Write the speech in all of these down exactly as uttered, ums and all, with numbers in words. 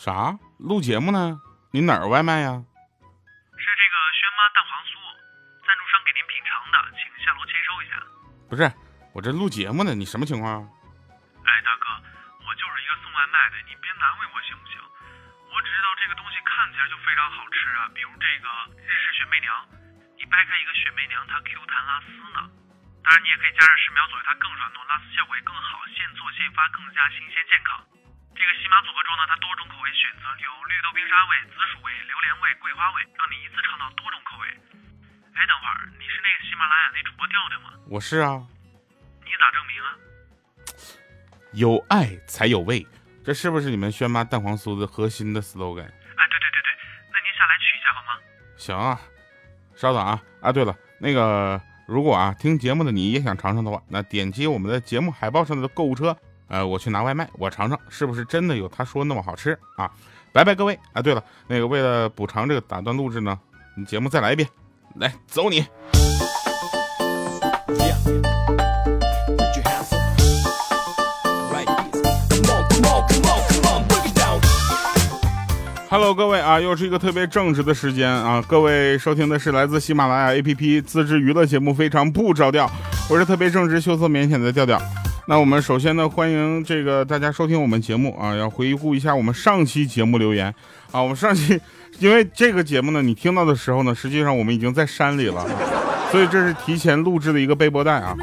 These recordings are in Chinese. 啥？录节目呢？你哪儿外卖呀？是这个轩妈蛋黄酥，赞助商给您品尝的，请下楼签收一下。不是，我这录节目呢，你什么情况？哎，大哥，我就是一个送外卖的，你别难为我行不行？我只知道这个东西看起来就非常好吃啊，比如这个日式雪媚娘，你掰开一个雪媚娘，它 Q 弹拉丝呢。当然，你也可以加上十秒左右，它更软糯，拉丝效果也更好，现做现发，更加新鲜健康。这个喜马组合中呢，它多种口味选择有绿豆冰沙味、紫薯味、榴莲味、桂花味，让你一次尝到多种口味。哎，等会儿你是那个喜马拉雅那主播调调吗？我是啊。你咋证明啊？有爱才有味，这是不是你们轩妈蛋黄酥的核心的 slogan？ 哎，对对对对，那您下来取一下好吗？行啊，稍等啊。啊，对了，那个如果啊听节目的你也想尝尝的话，那点击我们的节目海报上的购物车。呃，我去拿外卖，我尝尝是不是真的有他说那么好吃啊！拜拜各位啊！对了，那个为了补偿这个打断录制呢，你节目再来一遍，来走你！Hello， 各位啊，又是一个特别正直的时间啊！各位收听的是来自喜马拉雅 A P P 自制娱乐节目《非常不着调》，我是特别正直、羞涩腼腆的调调。那我们首先呢，欢迎这个大家收听我们节目啊，要回顾一下我们上期节目留言啊。我们上期因为这个节目呢，你听到的时候呢，实际上我们已经在山里了，所以这是提前录制的一个备播带啊。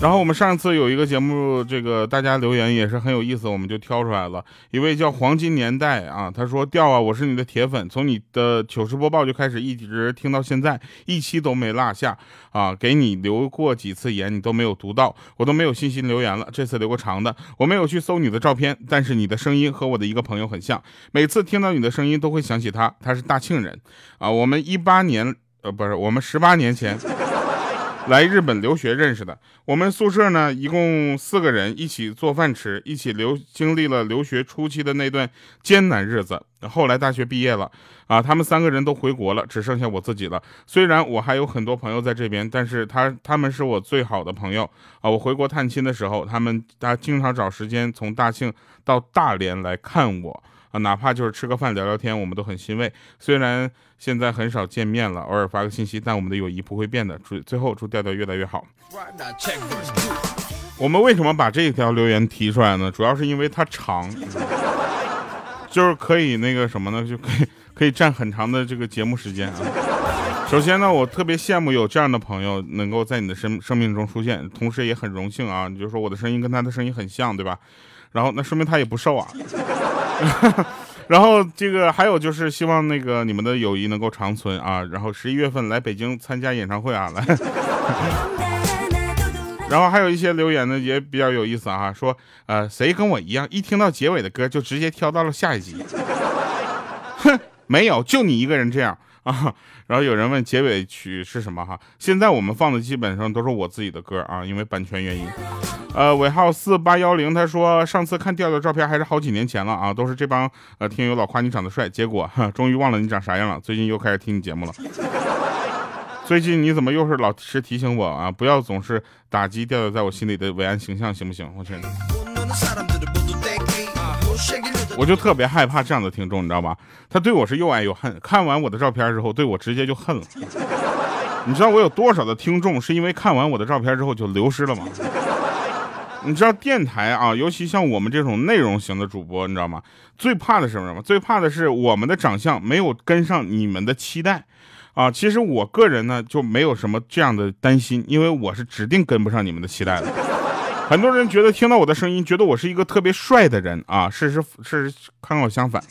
然后我们上次有一个节目，这个大家留言也是很有意思，我们就挑出来了一位叫黄金年代啊，他说调啊，我是你的铁粉，从你的糗事播报就开始一直听到现在，一期都没落下啊，给你留过几次言你都没有读到，我都没有信心留言了，这次留过长的，我没有去搜你的照片，但是你的声音和我的一个朋友很像，每次听到你的声音都会想起他，他是大庆人啊，我们一八年呃不是我们十八年前。来日本留学认识的，我们宿舍呢一共四个人，一起做饭吃，一起留经历了留学初期的那段艰难日子。后来大学毕业了啊，他们三个人都回国了，只剩下我自己了。虽然我还有很多朋友在这边，但是他他们是我最好的朋友啊。我回国探亲的时候，他们他经常找时间从大庆到大连来看我。啊，哪怕就是吃个饭聊聊天，我们都很欣慰。虽然现在很少见面了，偶尔发个信息，但我们的友谊不会变的。祝最后祝调调越来越好。我们为什么把这条留言提出来呢？主要是因为它长，就是可以那个什么呢，就可以可以占很长的这个节目时间啊。首先呢，我特别羡慕有这样的朋友能够在你的生生命中出现，同时也很荣幸啊。你就说我的声音跟他的声音很像，对吧？然后那说明他也不瘦啊。然后这个还有就是希望那个你们的友谊能够长存啊，然后十一月份来北京参加演唱会啊，来。然后还有一些留言呢也比较有意思啊，说呃谁跟我一样一听到结尾的歌就直接挑到了下一集，哼，没有，就你一个人这样啊。然后有人问结尾曲是什么哈，现在我们放的基本上都是我自己的歌啊，因为版权原因。呃，尾号四八幺零，他说上次看调调照片还是好几年前了啊，都是这帮呃听友老夸你长得帅，结果终于忘了你长啥样了。最近又开始听你节目了，最近你怎么又是老是提醒我啊？不要总是打击调调在我心里的伟岸形象，行不行？我去，我就特别害怕这样的听众，你知道吧？他对我是又爱又恨，看完我的照片之后，对我直接就恨了。你知道我有多少的听众是因为看完我的照片之后就流失了吗？你知道电台啊，尤其像我们这种内容型的主播，你知道吗？最怕的是什么？最怕的是我们的长相没有跟上你们的期待啊！其实我个人呢就没有什么这样的担心，因为我是指定跟不上你们的期待的。很多人觉得听到我的声音，觉得我是一个特别帅的人啊，事实事实刚好相反。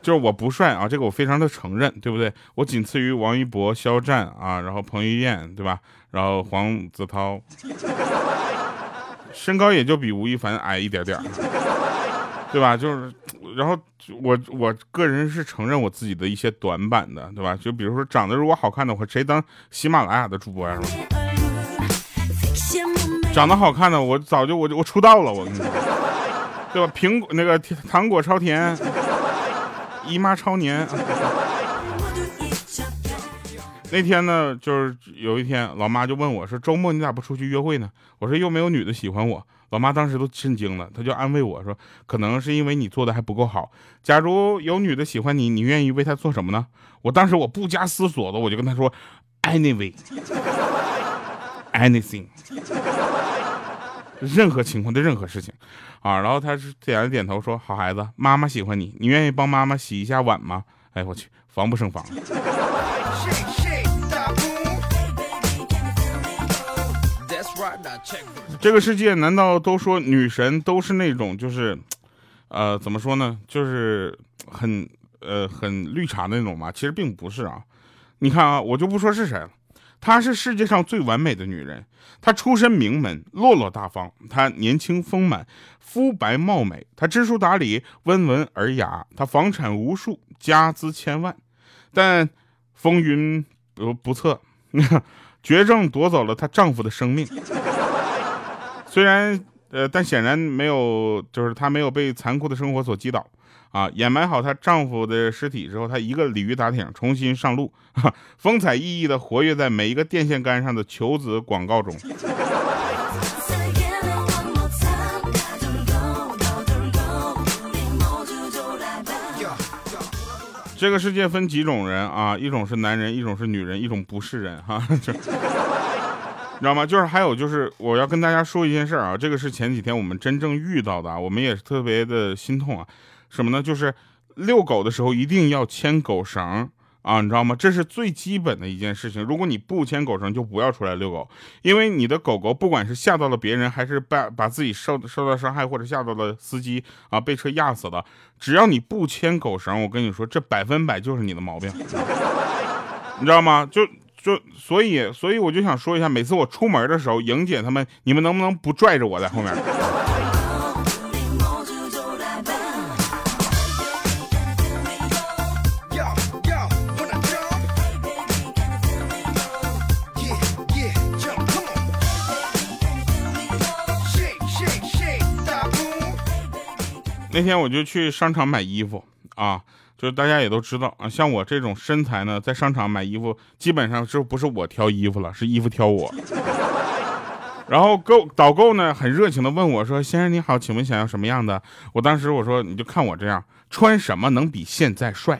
就是我不帅啊，这个我非常的承认，对不对？我仅次于王一博、肖战啊，然后彭于晏，对吧？然后黄子韬，身高也就比吴亦凡矮一点点，对吧？就是，然后我我个人是承认我自己的一些短板的，对吧？就比如说长得如果好看的话，谁当喜马拉雅的主播呀？是吧？长得好看的，我早就我我出道了，我跟你说，对吧？苹果那个糖果超甜。姨妈超年。那天呢，就是有一天，老妈就问我说：“周末你咋不出去约会呢？”我说：“又没有女的喜欢我。”我妈当时都震惊了，她就安慰我说，可能是因为你做的还不够好，假如有女的喜欢你，你愿意为她做什么呢？我当时我不加思索的我就跟她说 anyway anything 任何情况的任何事情啊。然后她是点了点头说，好孩子，妈妈喜欢你，你愿意帮妈妈洗一下碗吗？哎，我去，防不胜防。这个世界难道都说女神都是那种就是呃怎么说呢，就是很呃很绿茶的那种吗？其实并不是啊。你看啊，我就不说是谁了，她是世界上最完美的女人，她出身名门，落落大方，她年轻丰满，肤白貌美，她知书达理，温文尔雅，她房产无数，家资千万，但风云不测，绝症夺走了她丈夫的生命。虽然呃，但显然没有，就是她没有被残酷的生活所击倒啊！掩埋好她丈夫的尸体之后，她一个鲤鱼打挺重新上路，风采奕奕的活跃在每一个电线杆上的求子广告中。这个世界分几种人啊，一种是男人，一种是女人，一种不是人哈。你知道吗？就是还有就是我要跟大家说一件事啊，这个是前几天我们真正遇到的啊，我们也是特别的心痛啊。什么呢？就是遛狗的时候一定要牵狗绳啊，你知道吗？这是最基本的一件事情。如果你不牵狗绳，就不要出来遛狗，因为你的狗狗不管是吓到了别人，还是把把自己受受到伤害，或者吓到了司机啊，被车压死了，只要你不牵狗绳，我跟你说，这百分百就是你的毛病，你知道吗？就。就所以，所以我就想说一下，每次我出门的时候，莹姐他们，你们能不能不拽着我在后面？那天我就去商场买衣服啊。就是大家也都知道啊，像我这种身材呢，在商场买衣服基本上就不是我挑衣服了，是衣服挑我。然后购导购呢很热情的问我说，先生你好，请问想要什么样的？我当时我说，你就看我这样穿什么能比现在帅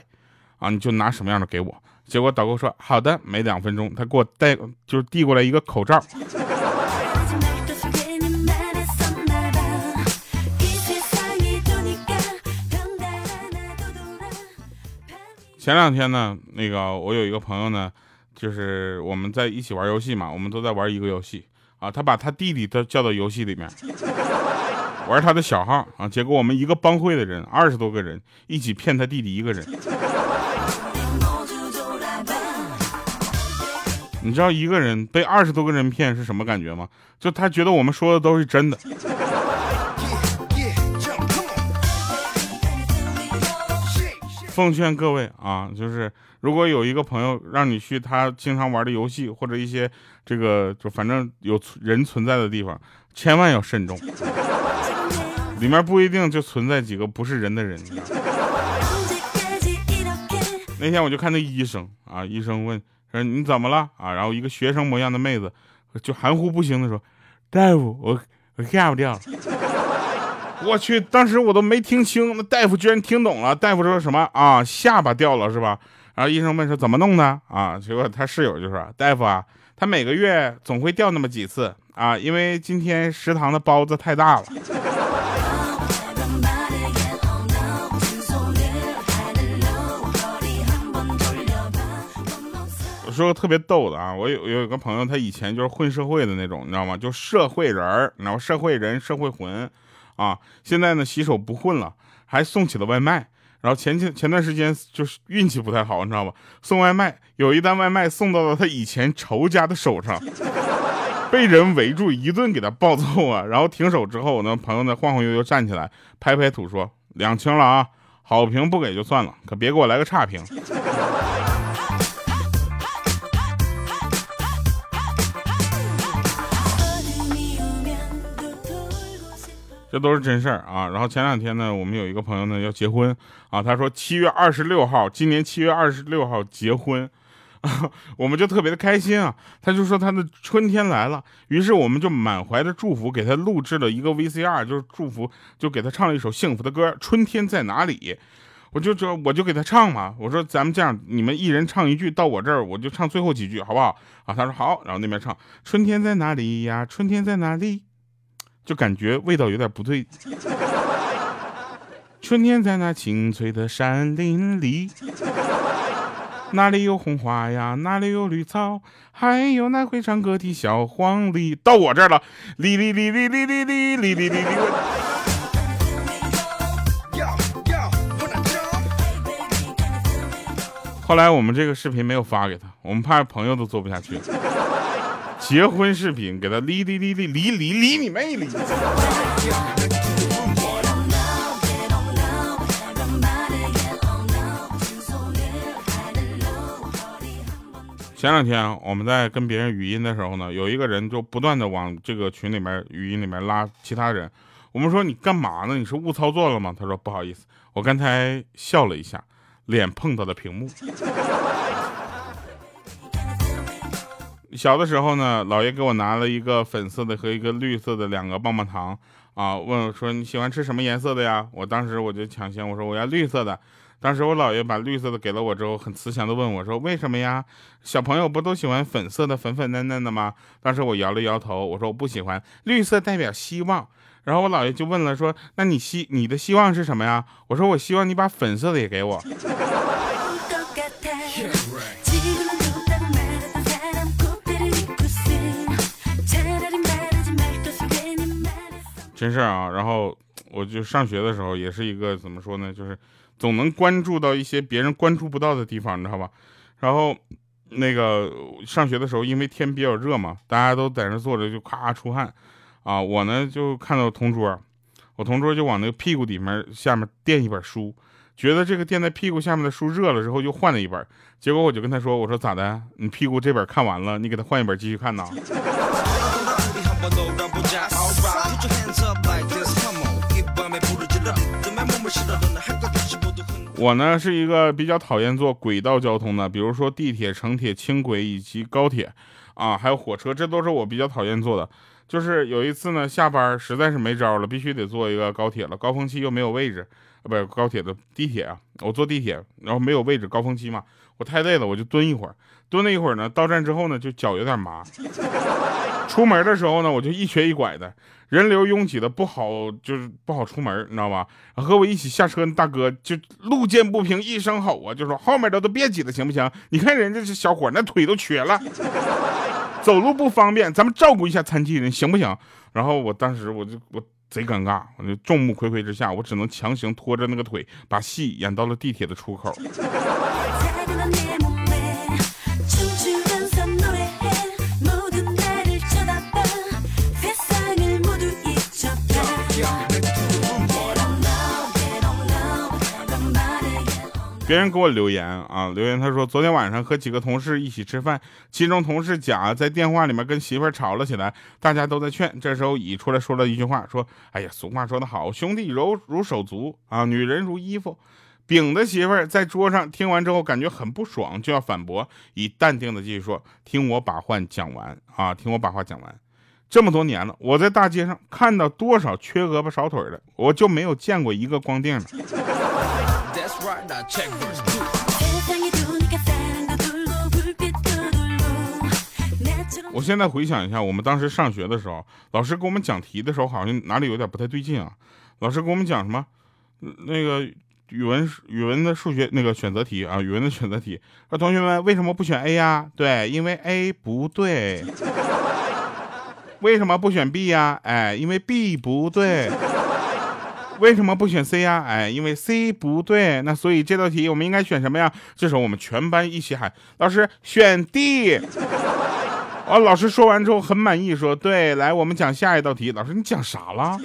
啊，你就拿什么样的给我。结果导购说好的，没两分钟他给我带就是递过来一个口罩。前两天呢，那个我有一个朋友呢，就是我们在一起玩游戏嘛，我们都在玩一个游戏啊。他把他弟弟都叫到游戏里面玩他的小号啊，结果我们一个帮会的人二十多个人一起骗他弟弟一个人。你知道一个人被二十多个人骗是什么感觉吗？就他觉得我们说的都是真的。奉劝各位啊，就是如果有一个朋友让你去他经常玩的游戏或者一些这个就反正有人存在的地方，千万要慎重，里面不一定就存在几个不是人的人。那天我就看那医生啊，医生问说你怎么了啊？然后一个学生模样的妹子就含糊不清的说，大夫，我我吓不掉了。我去，当时我都没听清，那大夫居然听懂了。大夫说什么啊？下巴掉了是吧？然后医生问说怎么弄呢？啊，结果他室友就说，大夫啊，他每个月总会掉那么几次啊，因为今天食堂的包子太大了。我说特别逗的啊，我有有一个朋友，他以前就是混社会的那种，你知道吗？就社会人，然后社会人、社会魂。啊，现在呢洗手不混了，还送起了外卖。然后前前前段时间就是运气不太好，你知道吧？送外卖有一单外卖送到了他以前仇家的手上，被人围住一顿给他暴揍啊。然后停手之后呢，朋友呢晃晃悠悠站起来，拍拍土说：“两清了啊，好评不给就算了，可别给我来个差评。”这都是真事儿啊！然后前两天呢，我们有一个朋友呢要结婚啊，他说七月二十六号，今年七月二十六号结婚，我们就特别的开心啊。他就说他的春天来了，于是我们就满怀着祝福给他录制了一个 V C R， 就是祝福，就给他唱了一首幸福的歌《春天在哪里》。我就这我就给他唱嘛，我说咱们这样，你们一人唱一句，到我这儿我就唱最后几句，好不好啊？他说好，然后那边唱春天在哪里呀，春天在哪里，就感觉味道有点不对。春天在那青翠的山林里，哪里有红花呀，哪里有绿草，还有那会唱歌的小黄鹂，到我这儿了，哩哩哩哩哩哩哩哩哩哩哩。后来我们这个视频没有发给他，我们怕朋友都做不下去。结婚视频给他哩哩哩哩哩哩哩你妹哩。前两天我们在跟别人语音的时候呢，有一个人就不断的往这个群里面语音里面拉其他人。我们说你干嘛呢？你是误操作了吗？他说不好意思，我刚才笑了一下，脸碰到了屏幕。小的时候呢，姥爷给我拿了一个粉色的和一个绿色的两个棒棒糖啊，问我说你喜欢吃什么颜色的呀？我当时我就抢先我说我要绿色的。当时我姥爷把绿色的给了我之后，很慈祥的问我说为什么呀？小朋友不都喜欢粉色的粉粉嫩嫩的吗？当时我摇了摇头，我说我不喜欢，绿色代表希望。然后我姥爷就问了说那你希你的希望是什么呀？我说我希望你把粉色的也给我。yeah, right.真事啊，然后我就上学的时候也是一个怎么说呢，就是总能关注到一些别人关注不到的地方，你知道吧？然后那个上学的时候，因为天比较热嘛，大家都在那坐着就咔出汗啊，我呢就看到同桌，我同桌就往那个屁股底面下面垫一本书，觉得这个垫在屁股下面的书热了之后，又换了一本。结果我就跟他说，我说咋的？你屁股这本看完了，你给他换一本继续看呢？我呢是一个比较讨厌坐轨道交通的，比如说地铁、城铁、轻轨以及高铁啊，还有火车，这都是我比较讨厌坐的。就是有一次呢，下班实在是没招了，必须得坐一个高铁了，高峰期又没有位置，不是高铁的地铁啊，我坐地铁，然后没有位置，高峰期嘛，我太累了，我就蹲一会儿，蹲了一会儿呢，到站之后呢，就脚有点麻。出门的时候呢，我就一瘸一拐的，人流拥挤的不好，就是不好出门，你知道吧？和我一起下车的大哥就路见不平一声吼啊，就说后面的都别挤了，行不行？你看人家这小伙那腿都瘸了，走路不方便，咱们照顾一下残疾人，行不行？然后我当时我就我贼尴尬，我就众目睽睽之下，我只能强行拖着那个腿，把戏演到了地铁的出口。别人给我留言啊，留言他说昨天晚上和几个同事一起吃饭，其中同事甲在电话里面跟媳妇儿吵了起来，大家都在劝，这时候乙出来说了一句话，说哎呀，俗话说得好，兄弟如如手足啊，女人如衣服。丙的媳妇儿在桌上听完之后感觉很不爽，就要反驳，乙淡定的继续说，听我把话讲完啊，听我把话讲完。这么多年了，我在大街上看到多少缺胳膊少腿的，我就没有见过一个光腚的。我现在回想一下，我们当时上学的时候，老师给我们讲题的时候，好像哪里有点不太对劲啊。老师给我们讲什么？那个语文语文的数学那个选择题啊，语文的选择题，说同学们为什么不选 A 呀？对，因为 A 不对。为什么不选 B 呀？哎，因为 B 不对。为什么不选 C 呀？哎，因为 C 不对。那所以这道题我们应该选什么呀？这时候我们全班一起喊：“老师选 D！” 啊，老师说完之后很满意，说：“对，来，我们讲下一道题。”老师，你讲啥了？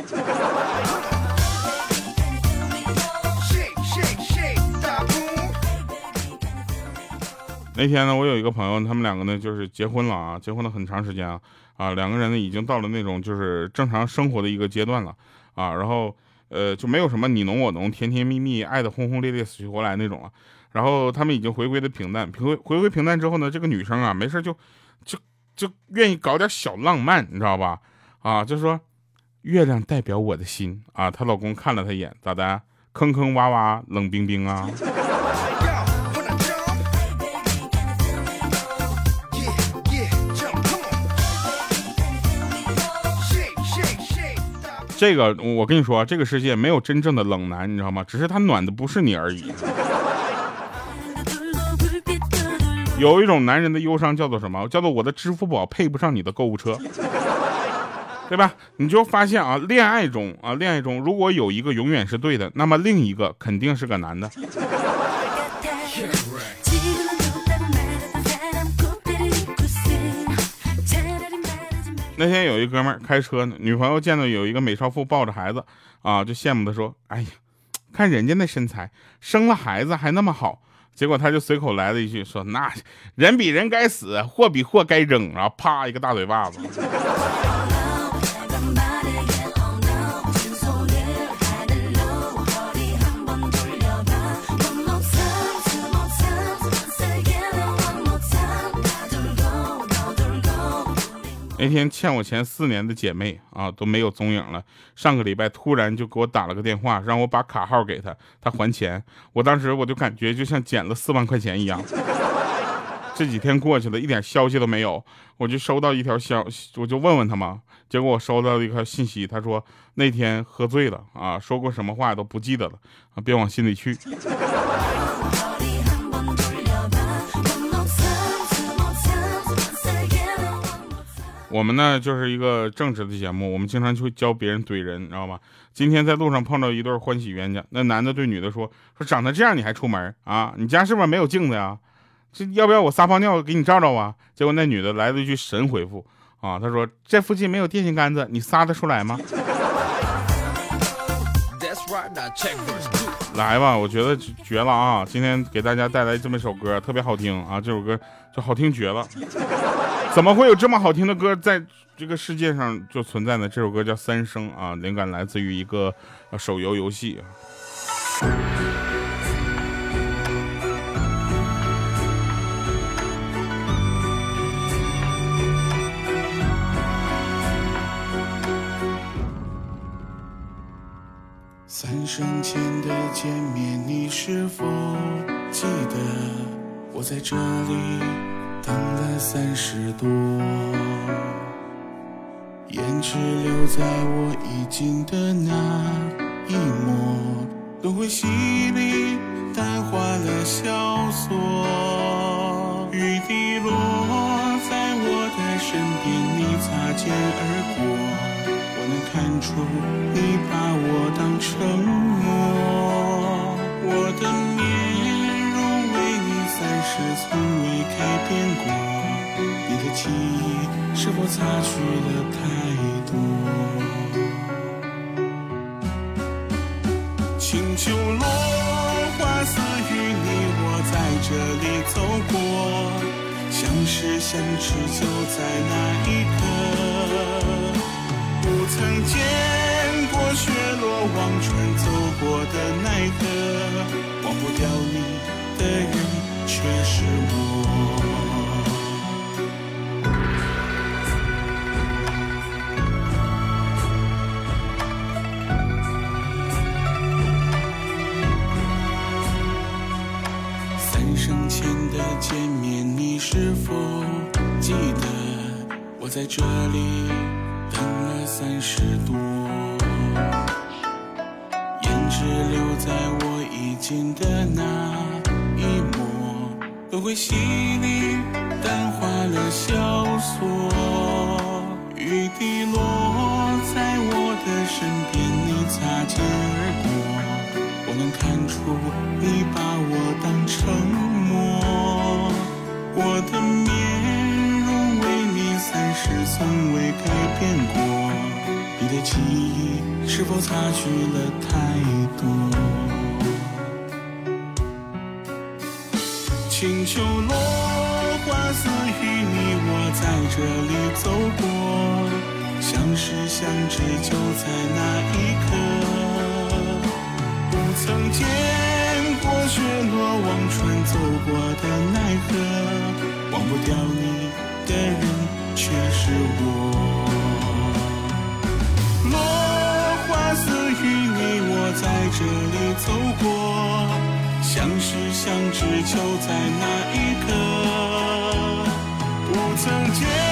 那天呢，我有一个朋友，他们两个呢就是结婚了啊，结婚了很长时间啊啊，两个人呢已经到了那种就是正常生活的一个阶段了啊，然后。呃，就没有什么你侬我侬、甜甜蜜蜜、爱的轰轰烈烈、死去活来那种了。然后他们已经回归的平淡，回回归平淡之后呢，这个女生啊，没事就就就愿意搞点小浪漫，你知道吧？啊，就说月亮代表我的心啊，她老公看了她一眼，咋的？坑坑洼洼，冷冰冰啊！这个我跟你说，这个世界没有真正的冷男，你知道吗？只是他暖的不是你而已。有一种男人的忧伤叫做什么？叫做我的支付宝配不上你的购物车，对吧？你就发现啊，恋爱中啊，恋爱中如果有一个永远是对的，那么另一个肯定是个男的。那天有一哥们儿开车呢，女朋友见到有一个美少妇抱着孩子啊，就羡慕的说：“哎呀，看人家那身材，生了孩子还那么好。”结果他就随口来了一句说：“那人比人该死，货比货该扔。”然后啪一个大嘴巴子。那天欠我钱四年的姐妹啊都没有踪影了，上个礼拜突然就给我打了个电话，让我把卡号给她，她还钱。我当时我就感觉就像捡了四万块钱一样。这几天过去了，一点消息都没有，我就收到一条消息，我就问问她嘛，结果我收到一条信息，她说那天喝醉了啊，说过什么话都不记得了啊，别往心里去。我们呢就是一个正直的节目，我们经常就会教别人怼人，你知道吗？今天在路上碰到一对欢喜冤家，那男的对女的说说长得这样你还出门啊？你家是不是没有镜子呀？这要不要我撒泡尿给你照照啊？结果那女的来了一句神回复啊，她说这附近没有电线杆子，你撒得出来吗？来吧，我觉得绝了啊！今天给大家带来这么一首歌，特别好听啊！这首歌就好听绝了。怎么会有这么好听的歌在这个世界上就存在呢？这首歌叫《三生》啊，灵感来自于一个手游游戏。三生前的见面，你是否记得我在这里？等了三十多，胭脂留在我衣襟的那一抹，轮回洗礼淡化了萧索。雨滴落在我的身边，你擦肩而过，我能看出你把我当成魔。我的面容为你三十从未改变过，你的记忆是否擦去了太多？请求落花似雨，你我在这里走过，相识相知就在那一刻。不曾见过雪落望穿走过的奈何，忘不掉你的人却是我。三生前的见面，你是否记得我在这里等了三十多，胭脂留在我衣襟的那一抹，轮回洗礼淡化了萧索。雨滴落在我的身边，你擦肩而过，我能看出你把我当成魔。我的面容为你三十从未改变过，你的记忆是否擦去了太多？请求落花似雨，你我在这里走过，相识相知就在那一刻。不曾见过雪落，望穿走过的奈何，忘不掉你的人却是我。落花似雨，你我在这里走过，相识相知就在那一刻，不曾见。